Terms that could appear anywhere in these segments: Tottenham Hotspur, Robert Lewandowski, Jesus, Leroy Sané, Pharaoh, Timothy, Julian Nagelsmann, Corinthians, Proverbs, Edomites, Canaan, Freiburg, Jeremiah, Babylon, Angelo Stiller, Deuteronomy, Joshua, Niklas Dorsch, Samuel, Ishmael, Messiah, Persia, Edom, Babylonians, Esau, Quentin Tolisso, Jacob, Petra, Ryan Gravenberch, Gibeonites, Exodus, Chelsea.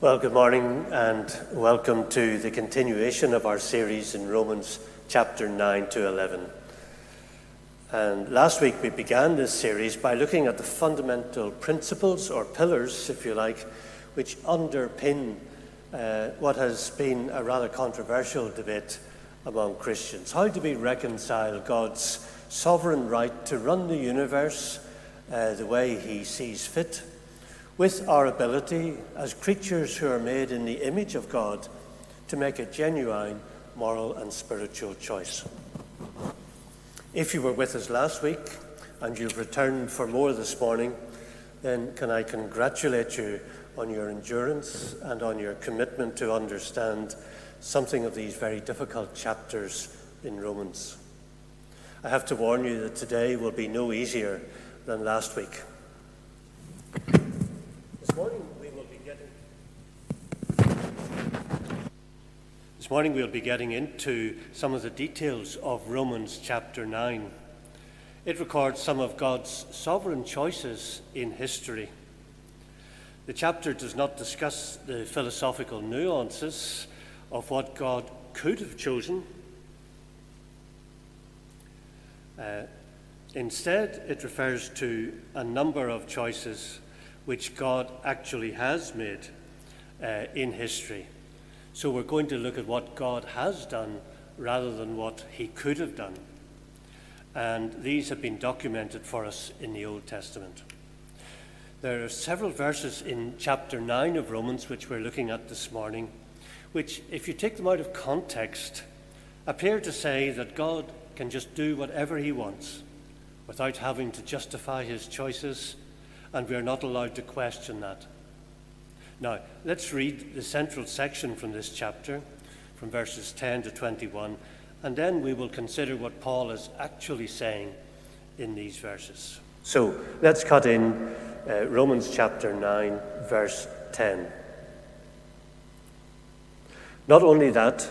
Well, good morning and welcome to the continuation of our series in Romans chapter 9 to 11. And last week we began this series by looking at the fundamental principles or pillars, if you like, which underpin what has been a rather controversial debate among Christians. How do we reconcile God's sovereign right to run the universe the way he sees fit with our ability as creatures who are made in the image of God to make a genuine moral and spiritual choice? If you were with us last week and you've returned for more this morning, then can I congratulate you on your endurance and on your commitment to understand something of these very difficult chapters in Romans. I have to warn you that today will be no easier than last week. This morning we'll be getting into some of the details of Romans chapter 9. It records some of God's sovereign choices in history. The chapter does not discuss the philosophical nuances of what God could have chosen. Instead, it refers to a number of choices which God actually has made in history. So we're going to look at what God has done rather than what he could have done. And these have been documented for us in the Old Testament. There are several verses in chapter 9 of Romans, which we're looking at this morning, which, if you take them out of context, appear to say that God can just do whatever he wants without having to justify his choices, and we're not allowed to question that. Now, let's read the central section from this chapter, from verses 10 to 21, and then we will consider what Paul is actually saying in these verses. So, let's cut in Romans chapter 9, verse 10. Not only that,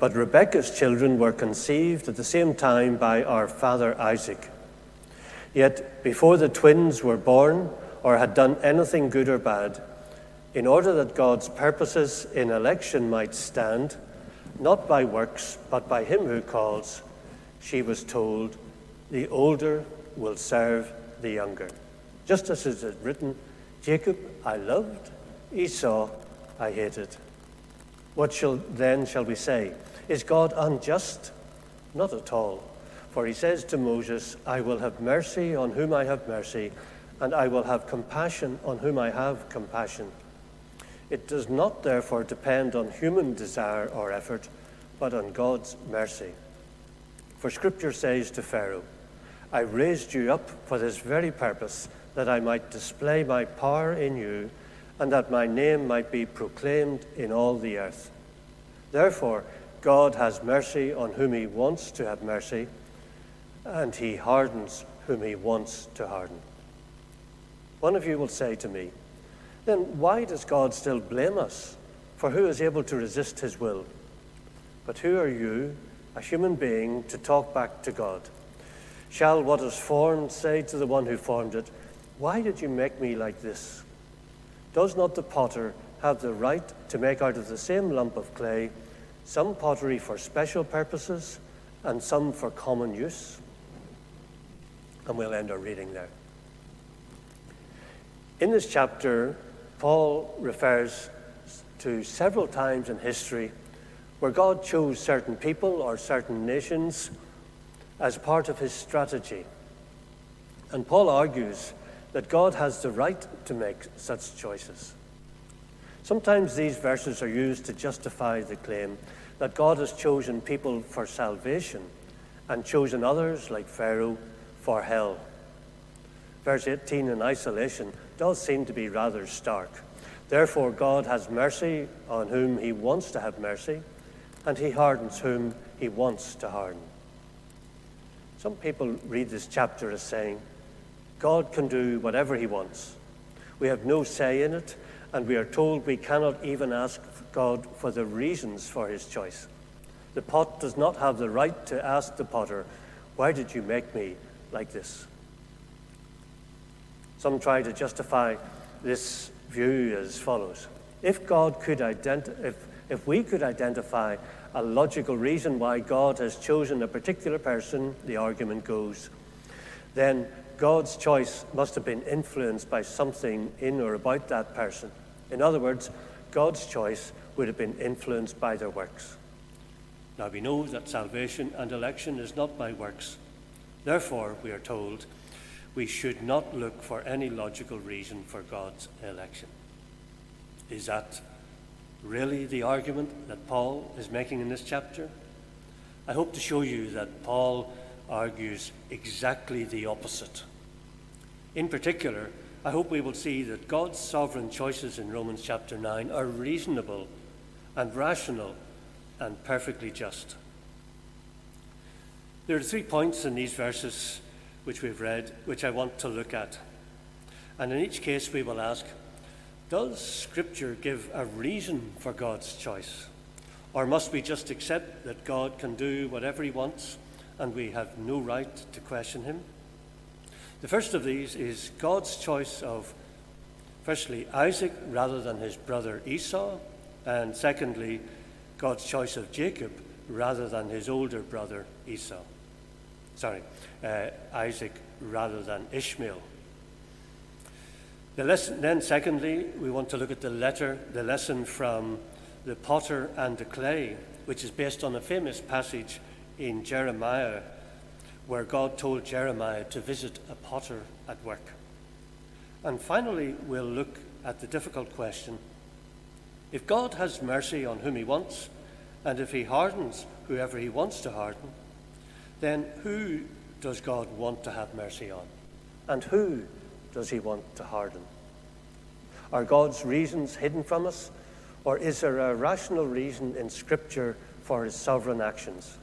but Rebekah's children were conceived at the same time by our father Isaac. Yet, before the twins were born or had done anything good or bad, in order that God's purposes in election might stand, not by works, but by him who calls, she was told, the older will serve the younger. Just as it is written, Jacob I loved, Esau I hated. What shall we say? Is God unjust? Not at all. For he says to Moses, I will have mercy on whom I have mercy, and I will have compassion on whom I have compassion. It does not, therefore, depend on human desire or effort, but on God's mercy. For Scripture says to Pharaoh, I raised you up for this very purpose, that I might display my power in you, and that my name might be proclaimed in all the earth. Therefore, God has mercy on whom he wants to have mercy, and he hardens whom he wants to harden. One of you will say to me, then why does God still blame us? For who is able to resist his will? But who are you, a human being, to talk back to God? Shall what is formed say to the one who formed it, why did you make me like this? Does not the potter have the right to make out of the same lump of clay some pottery for special purposes and some for common use? And we'll end our reading there. In this chapter, Paul refers to several times in history where God chose certain people or certain nations as part of his strategy. And Paul argues that God has the right to make such choices. Sometimes these verses are used to justify the claim that God has chosen people for salvation and chosen others, like Pharaoh, for hell. Verse 18 in isolation does seem to be rather stark. Therefore, God has mercy on whom he wants to have mercy, and he hardens whom he wants to harden. Some people read this chapter as saying, God can do whatever he wants. We have no say in it, and we are told we cannot even ask God for the reasons for his choice. The pot does not have the right to ask the potter, why did you make me like this? Some try to justify this view as follows. If God could if we could identify a logical reason why God has chosen a particular person, the argument goes, then God's choice must have been influenced by something in or about that person. In other words, God's choice would have been influenced by their works. Now we know that salvation and election is not by works. Therefore, we are told, we should not look for any logical reason for God's election. Is that really the argument that Paul is making in this chapter? I hope to show you that Paul argues exactly the opposite. In particular, I hope we will see that God's sovereign choices in Romans chapter 9 are reasonable and rational and perfectly just. There are 3 points in these verses which we've read, which I want to look at. And in each case we will ask, does Scripture give a reason for God's choice? Or must we just accept that God can do whatever he wants and we have no right to question him? The first of these is God's choice of, firstly, Isaac rather than his brother Esau, and secondly, God's choice of Jacob rather than his older brother Esau. Isaac rather than Ishmael. Then secondly, we want to look at the lesson from the potter and the clay, which is based on a famous passage in Jeremiah, where God told Jeremiah to visit a potter at work. And finally, we'll look at the difficult question, if God has mercy on whom he wants, and if he hardens whoever he wants to harden, then who does God want to have mercy on? And who does he want to harden? Are God's reasons hidden from us? Or is there a rational reason in Scripture for his sovereign actions?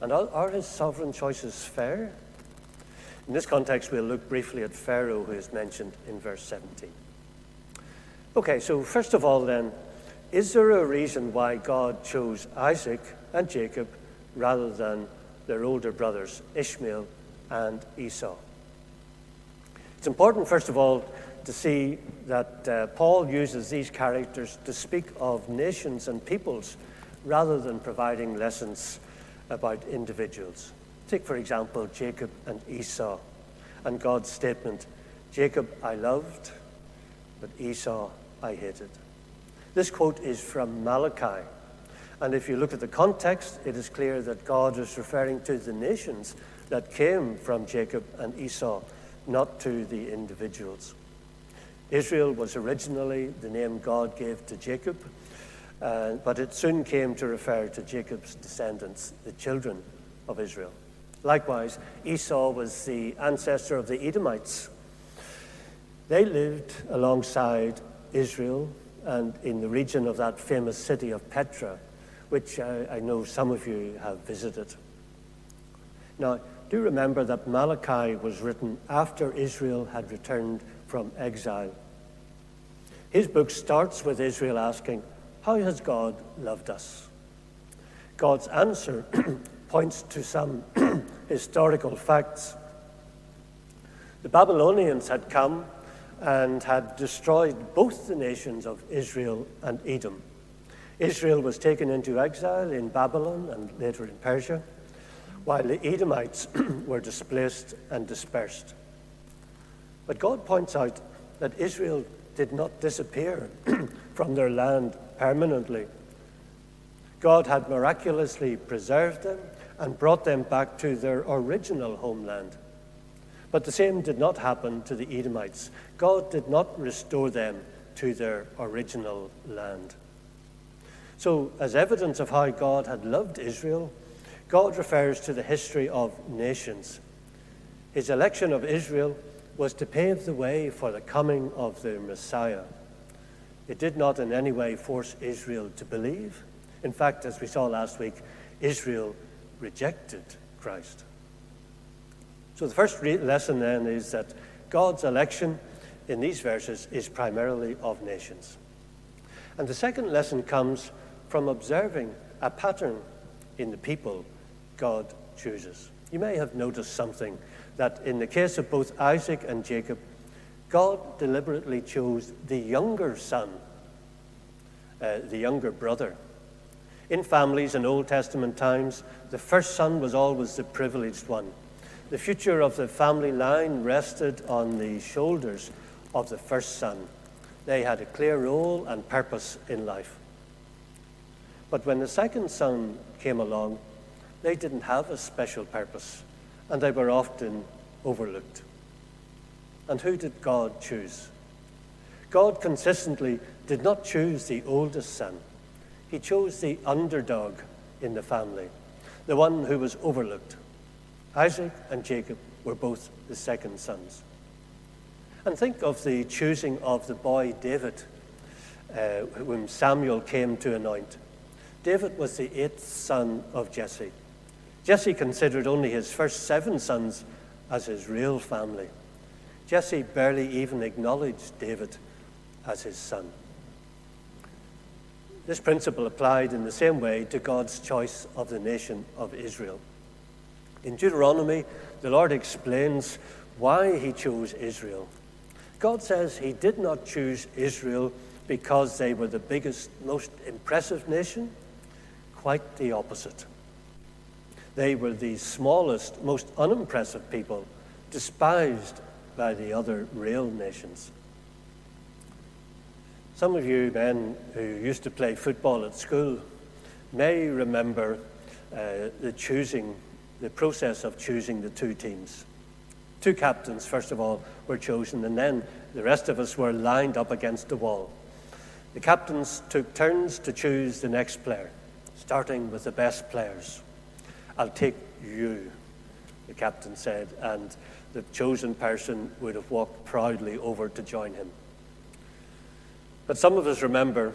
And are his sovereign choices fair? In this context, we'll look briefly at Pharaoh, who is mentioned in verse 17. Okay, so first of all then, is there a reason why God chose Isaac and Jacob rather than their older brothers, Ishmael and Esau? It's important, first of all, to see that Paul uses these characters to speak of nations and peoples rather than providing lessons about individuals. Take, for example, Jacob and Esau and God's statement, Jacob I loved, but Esau I hated. This quote is from Malachi. And if you look at the context, it is clear that God is referring to the nations that came from Jacob and Esau, not to the individuals. Israel was originally the name God gave to Jacob, but it soon came to refer to Jacob's descendants, the children of Israel. Likewise, Esau was the ancestor of the Edomites. They lived alongside Israel and in the region of that famous city of Petra, which I know some of you have visited. Now, do remember that Malachi was written after Israel had returned from exile. His book starts with Israel asking, how has God loved us? God's answer points to some historical facts. The Babylonians had come and had destroyed both the nations of Israel and Edom. Israel was taken into exile in Babylon and later in Persia, while the Edomites were displaced and dispersed. But God points out that Israel did not disappear from their land permanently. God had miraculously preserved them and brought them back to their original homeland. But the same did not happen to the Edomites. God did not restore them to their original land. So, as evidence of how God had loved Israel, God refers to the history of nations. His election of Israel was to pave the way for the coming of the Messiah. It did not in any way force Israel to believe. In fact, as we saw last week, Israel rejected Christ. So the first lesson then is that God's election in these verses is primarily of nations. And the second lesson comes from observing a pattern in the people God chooses. You may have noticed something, that in the case of both Isaac and Jacob, God deliberately chose the younger son the younger brother. In families in Old Testament times, the first son was always the privileged one. The future of the family line rested on the shoulders of the first son. They had a clear role and purpose in life. But when the second son came along, they didn't have a special purpose, and they were often overlooked. And who did God choose? God consistently did not choose the oldest son. He chose the underdog in the family, the one who was overlooked. Isaac and Jacob were both the second sons. And think of the choosing of the boy David, whom Samuel came to anoint. David was the 8th son of Jesse. Jesse considered only his first 7 sons as his real family. Jesse barely even acknowledged David as his son. This principle applied in the same way to God's choice of the nation of Israel. In Deuteronomy, the Lord explains why he chose Israel. God says he did not choose Israel because they were the biggest, most impressive nation. Quite the opposite. They were the smallest, most unimpressive people, despised by the other real nations. Some of you men who used to play football at school may remember the process of choosing the 2 teams. 2 captains, first of all, were chosen, and then the rest of us were lined up against the wall. The captains took turns to choose the next player, starting with the best players. "I'll take you," the captain said, and the chosen person would have walked proudly over to join him. But some of us remember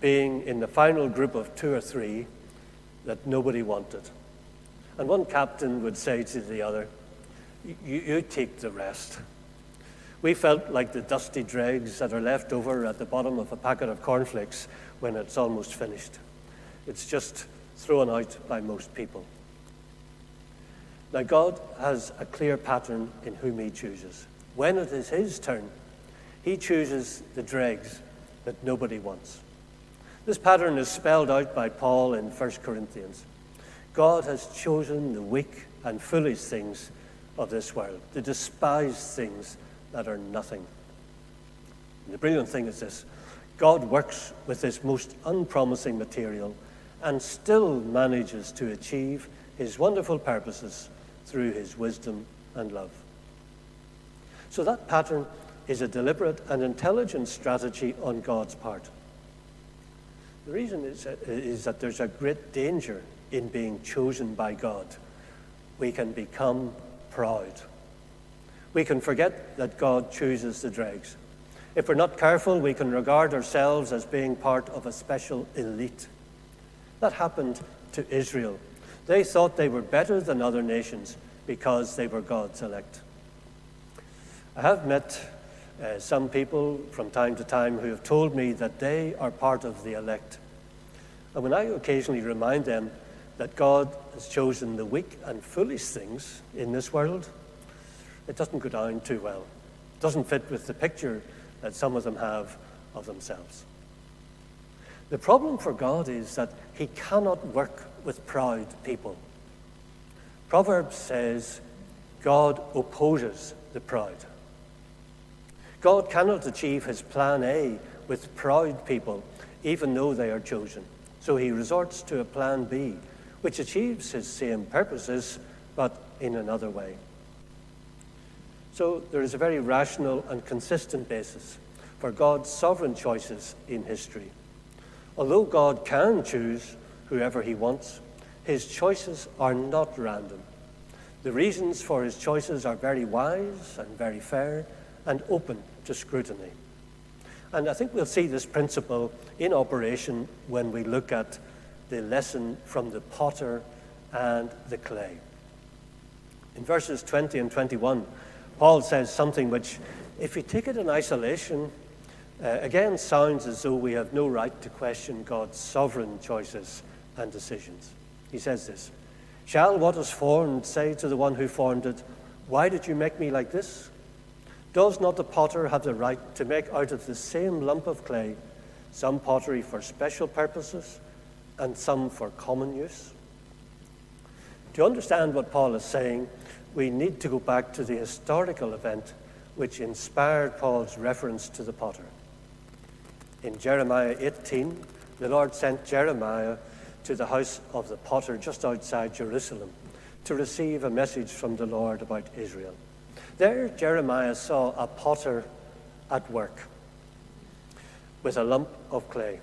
being in the final group of 2 or 3 that nobody wanted. And one captain would say to the other, "You take the rest." We felt like the dusty dregs that are left over at the bottom of a packet of cornflakes when it's almost finished. It's just thrown out by most people. Now, God has a clear pattern in whom he chooses. When it is his turn, he chooses the dregs that nobody wants. This pattern is spelled out by Paul in 1 Corinthians. God has chosen the weak and foolish things of this world, the despised things that are nothing. And the brilliant thing is this: God works with this most unpromising material and still manages to achieve his wonderful purposes through his wisdom and love. So that pattern is a deliberate and intelligent strategy on God's part. The reason is that there's a great danger in being chosen by God. We can become proud. We can forget that God chooses the dregs. If we're not careful, we can regard ourselves as being part of a special elite. That happened to Israel. They thought they were better than other nations because they were God's elect. I have met some people from time to time who have told me that they are part of the elect. And when I occasionally remind them that God has chosen the weak and foolish things in this world, it doesn't go down too well. It doesn't fit with the picture that some of them have of themselves. The problem for God is that he cannot work with proud people. Proverbs says God opposes the proud. God cannot achieve his plan A with proud people, even though they are chosen. So he resorts to a plan B, which achieves his same purposes, but in another way. So there is a very rational and consistent basis for God's sovereign choices in history. Although God can choose whoever he wants, his choices are not random. The reasons for his choices are very wise and very fair and open to scrutiny. And I think we'll see this principle in operation when we look at the lesson from the potter and the clay. In verses 20 and 21, Paul says something which, if we take it in isolation, again sounds as though we have no right to question God's sovereign choices and decisions. He says this: "Shall what is formed say to the one who formed it, 'Why did you make me like this?' Does not the potter have the right to make out of the same lump of clay some pottery for special purposes, and some for common use. To understand what Paul is saying, we need to go back to the historical event which inspired Paul's reference to the potter. In Jeremiah 18, the Lord sent Jeremiah to the house of the potter just outside Jerusalem to receive a message from the Lord about Israel. There, Jeremiah saw a potter at work with a lump of clay.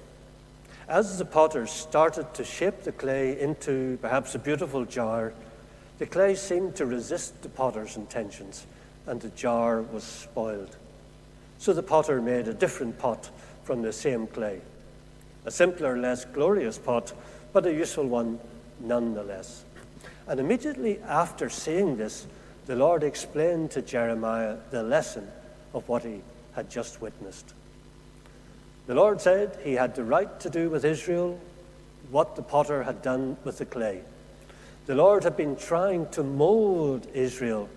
As the potter started to shape the clay into perhaps a beautiful jar, the clay seemed to resist the potter's intentions, and the jar was spoiled. So the potter made a different pot from the same clay, a simpler, less glorious pot, but a useful one nonetheless. And immediately after seeing this, the Lord explained to Jeremiah the lesson of what he had just witnessed. The Lord said he had the right to do with Israel what the potter had done with the clay. The Lord had been trying to mold Israel,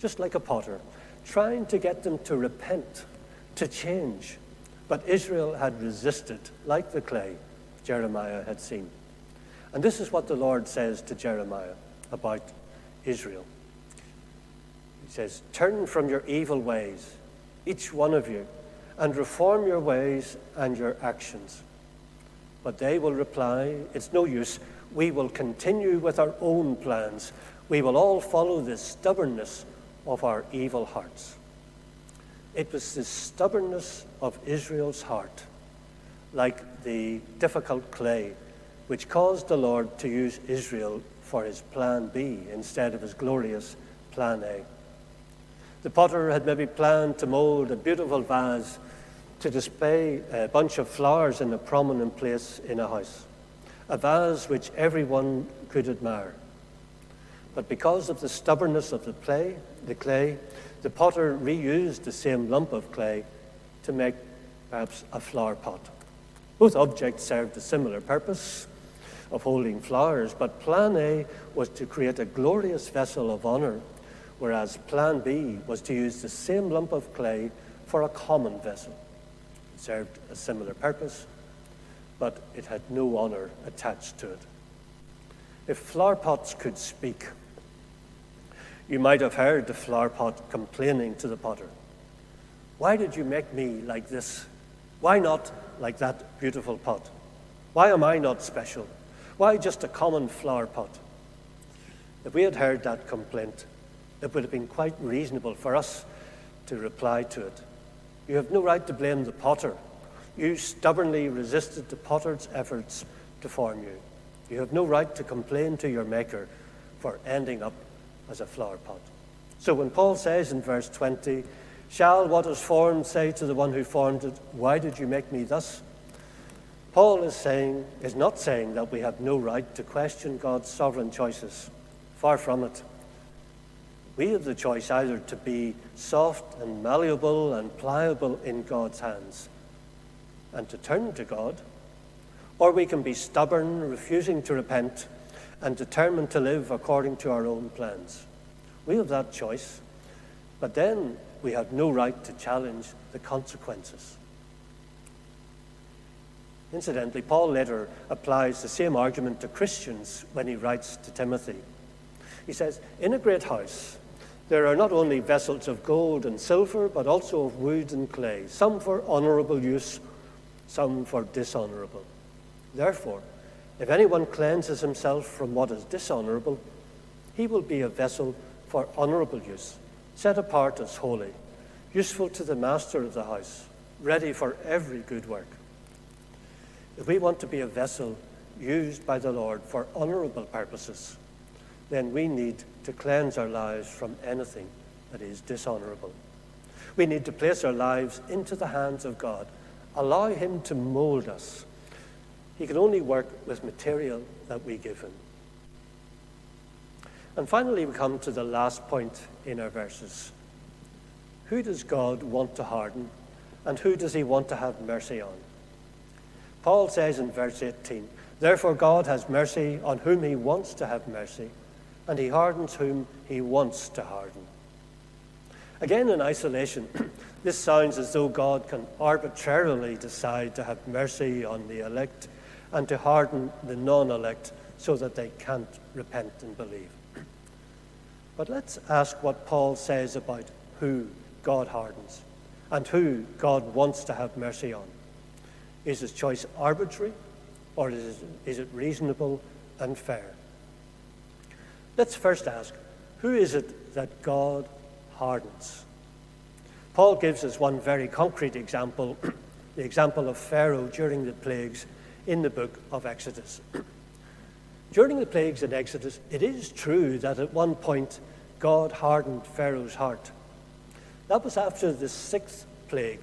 just like a potter, trying to get them to repent, to change. But Israel had resisted, like the clay Jeremiah had seen. And this is what the Lord says to Jeremiah about Israel. He says, "Turn from your evil ways, each one of you, and reform your ways and your actions." But they will reply, "It's no use. We will continue with our own plans. We will all follow the stubbornness of our evil hearts." It was the stubbornness of Israel's heart, like the difficult clay, which caused the Lord to use Israel for his plan B instead of his glorious plan A. The potter had maybe planned to mold a beautiful vase to display a bunch of flowers in a prominent place in a house, a vase which everyone could admire. But because of the stubbornness of the clay, the potter reused the same lump of clay to make perhaps a flower pot. Both objects served a similar purpose of holding flowers, but plan A was to create a glorious vessel of honor, whereas plan B was to use the same lump of clay for a common vessel. It served a similar purpose, but it had no honor attached to it. If flower pots could speak, you might have heard the flower pot complaining to the potter, "Why did you make me like this? Why not like that beautiful pot? Why am I not special? Why just a common flower pot?" If we had heard that complaint, it would have been quite reasonable for us to reply to it, "You have no right to blame the potter. You stubbornly resisted the potter's efforts to form you. You have no right to complain to your maker for ending up as a flower pot." So when Paul says in verse 20, "Shall what is formed say to the one who formed it, 'Why did you make me thus?'" Paul is not saying that we have no right to question God's sovereign choices. Far from it. We have the choice either to be soft and malleable and pliable in God's hands and to turn to God, or we can be stubborn, refusing to repent, and determined to live according to our own plans. We have that choice, but then we have no right to challenge the consequences. Incidentally, Paul later applies the same argument to Christians when he writes to Timothy. He says, "In a great house, there are not only vessels of gold and silver, but also of wood and clay, some for honorable use, some for dishonorable. Therefore, if anyone cleanses himself from what is dishonorable, he will be a vessel for honorable use, set apart as holy, useful to the master of the house, ready for every good work." If we want to be a vessel used by the Lord for honorable purposes, then we need to cleanse our lives from anything that is dishonorable. We need to place our lives into the hands of God, allow him to mold us. He can only work with material that we give him. And finally, we come to the last point in our verses. Who does God want to harden, and who does he want to have mercy on? Paul says in verse 18, "Therefore God has mercy on whom he wants to have mercy, and he hardens whom he wants to harden." Again, in isolation, this sounds as though God can arbitrarily decide to have mercy on the elect and to harden the non-elect so that they can't repent and believe. But let's ask what Paul says about who God hardens and who God wants to have mercy on. Is his choice arbitrary, or is it reasonable and fair? Let's first ask, who is it that God hardens? Paul gives us one very concrete example, the example of Pharaoh during the plagues in the book of Exodus. During the plagues in Exodus, it is true that at one point God hardened Pharaoh's heart. That was after the sixth plague,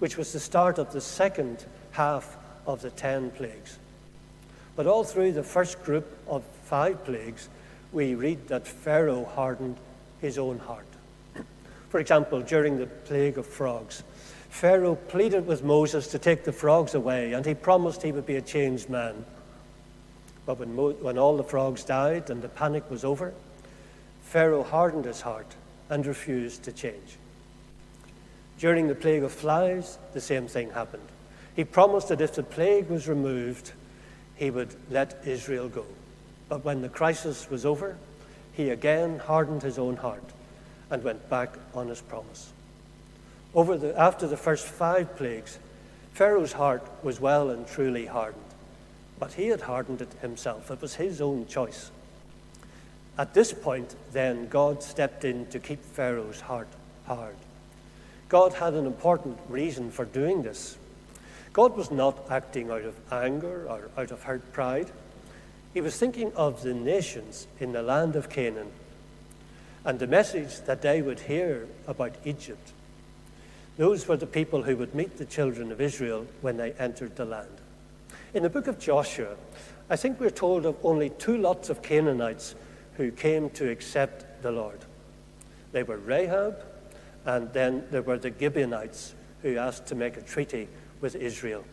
which was the start of the second half of the 10 plagues. But all through the first group of 5 plagues, we read that Pharaoh hardened his own heart. For example, during the plague of frogs, Pharaoh pleaded with Moses to take the frogs away, and he promised he would be a changed man. But when all the frogs died and the panic was over, Pharaoh hardened his heart and refused to change. During the plague of flies, the same thing happened. He promised that if the plague was removed, he would let Israel go. But when the crisis was over, he again hardened his own heart and went back on his promise. After the first 5 plagues, Pharaoh's heart was well and truly hardened, but he had hardened it himself. It was his own choice. At this point, then, God stepped in to keep Pharaoh's heart hard. God had an important reason for doing this. God was not acting out of anger or out of hurt pride. He was thinking of the nations in the land of Canaan and the message that they would hear about Egypt. Those were the people who would meet the children of Israel when they entered the land. In the book of Joshua, I think we're told of only 2 lots of Canaanites who came to accept the Lord. They were Rahab, and then there were the Gibeonites, who asked to make a treaty with Israel.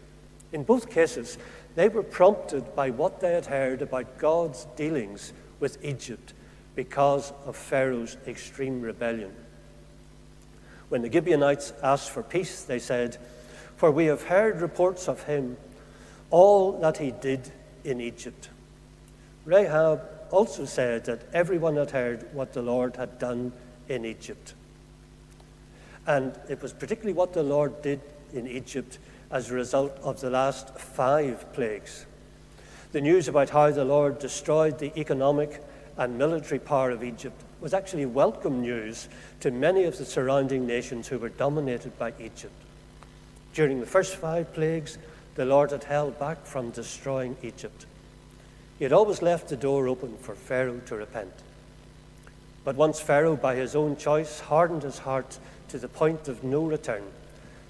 In both cases, they were prompted by what they had heard about God's dealings with Egypt because of Pharaoh's extreme rebellion. When the Gibeonites asked for peace, they said, "For we have heard reports of him, all that he did in Egypt." Rahab also said that everyone had heard what the Lord had done in Egypt. And it was particularly what the Lord did in Egypt as a result of the last 5 plagues. The news about how the Lord destroyed the economic and military power of Egypt was actually welcome news to many of the surrounding nations who were dominated by Egypt. During the first 5 plagues, the Lord had held back from destroying Egypt. He had always left the door open for Pharaoh to repent. But once Pharaoh, by his own choice, hardened his heart to the point of no return,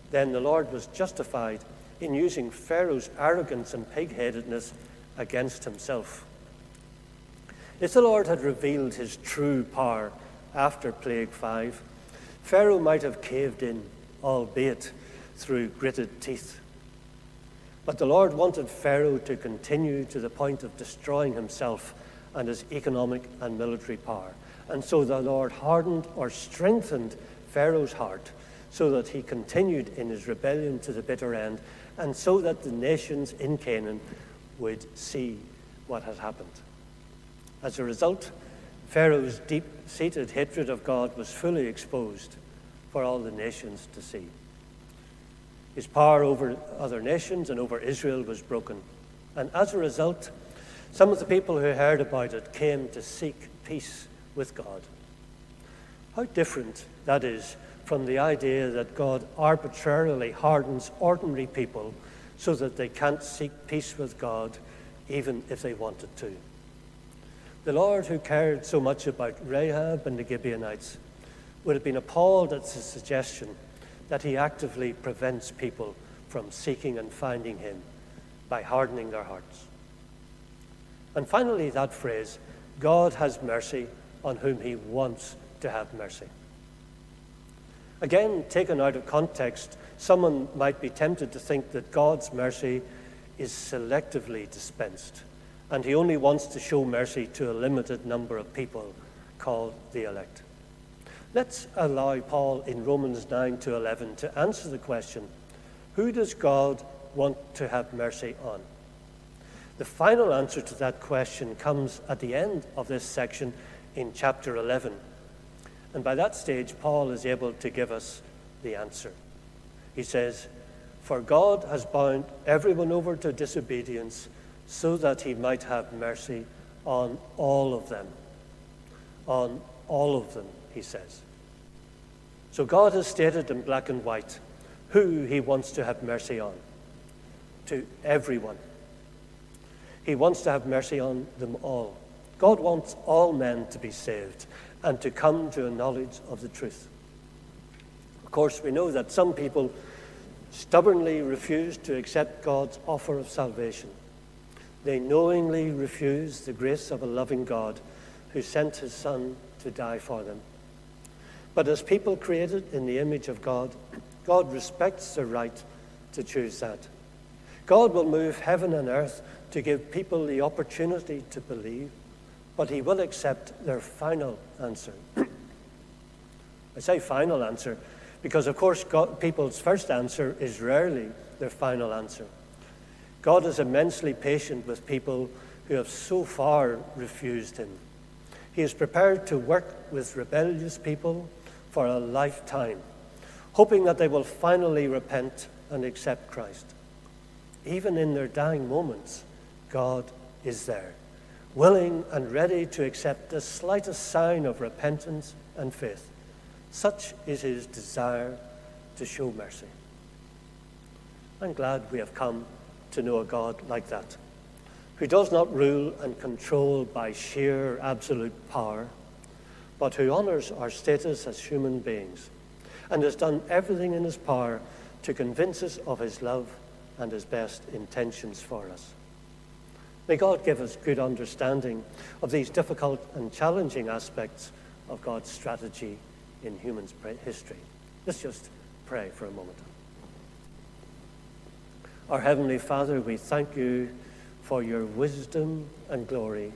then the Lord was justified in using Pharaoh's arrogance and pig-headedness against himself. If the Lord had revealed his true power after plague 5, Pharaoh might have caved in, albeit through gritted teeth. But the Lord wanted Pharaoh to continue to the point of destroying himself and his economic and military power. And so the Lord hardened or strengthened Pharaoh's heart so that he continued in his rebellion to the bitter end, and so that the nations in Canaan would see what had happened. As a result, Pharaoh's deep-seated hatred of God was fully exposed for all the nations to see. His power over other nations and over Israel was broken. And as a result, some of the people who heard about it came to seek peace with God. How different that is from the idea that God arbitrarily hardens ordinary people so that they can't seek peace with God even if they wanted to. The Lord, who cared so much about Rahab and the Gibeonites, would have been appalled at the suggestion that he actively prevents people from seeking and finding him by hardening their hearts. And finally, that phrase, God has mercy on whom he wants to have mercy. Again, taken out of context, someone might be tempted to think that God's mercy is selectively dispensed, and he only wants to show mercy to a limited number of people called the elect. Let's allow Paul in Romans 9:11 to answer the question, who does God want to have mercy on? The final answer to that question comes at the end of this section in chapter 11. And by that stage, Paul is able to give us the answer. He says, "For God has bound everyone over to disobedience so that he might have mercy on all of them." On all of them, he says. So God has stated in black and white who he wants to have mercy on. To everyone. He wants to have mercy on them all. God wants all men to be saved and to come to a knowledge of the truth. Of course, we know that some people stubbornly refuse to accept God's offer of salvation. They knowingly refuse the grace of a loving God who sent his Son to die for them. But as people created in the image of God, God respects their right to choose that. God will move heaven and earth to give people the opportunity to believe, but he will accept their final answer. I say final answer because, of course, people's first answer is rarely their final answer. God is immensely patient with people who have so far refused him. He is prepared to work with rebellious people for a lifetime, hoping that they will finally repent and accept Christ. Even in their dying moments, God is there, willing and ready to accept the slightest sign of repentance and faith. Such is his desire to show mercy. I'm glad we have come to know a God like that, who does not rule and control by sheer absolute power, but who honors our status as human beings and has done everything in his power to convince us of his love and his best intentions for us. May God give us good understanding of these difficult and challenging aspects of God's strategy in human history. Let's just pray for a moment. Our Heavenly Father, we thank you for your wisdom and glory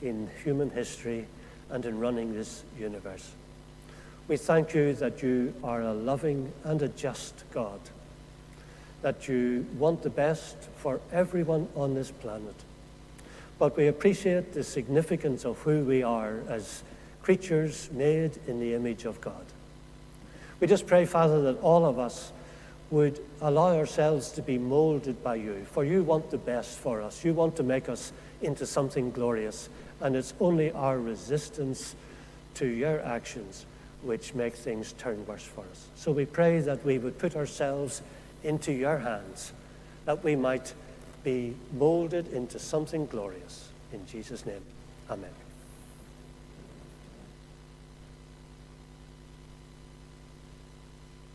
in human history and in running this universe. We thank you that you are a loving and a just God, that you want the best for everyone on this planet. But we appreciate the significance of who we are as creatures made in the image of God. We just pray, Father, that all of us would allow ourselves to be molded by you, for you want the best for us. You want to make us into something glorious, and it's only our resistance to your actions which make things turn worse for us. So we pray that we would put ourselves into your hands, that we might be molded into something glorious. In Jesus' name, amen.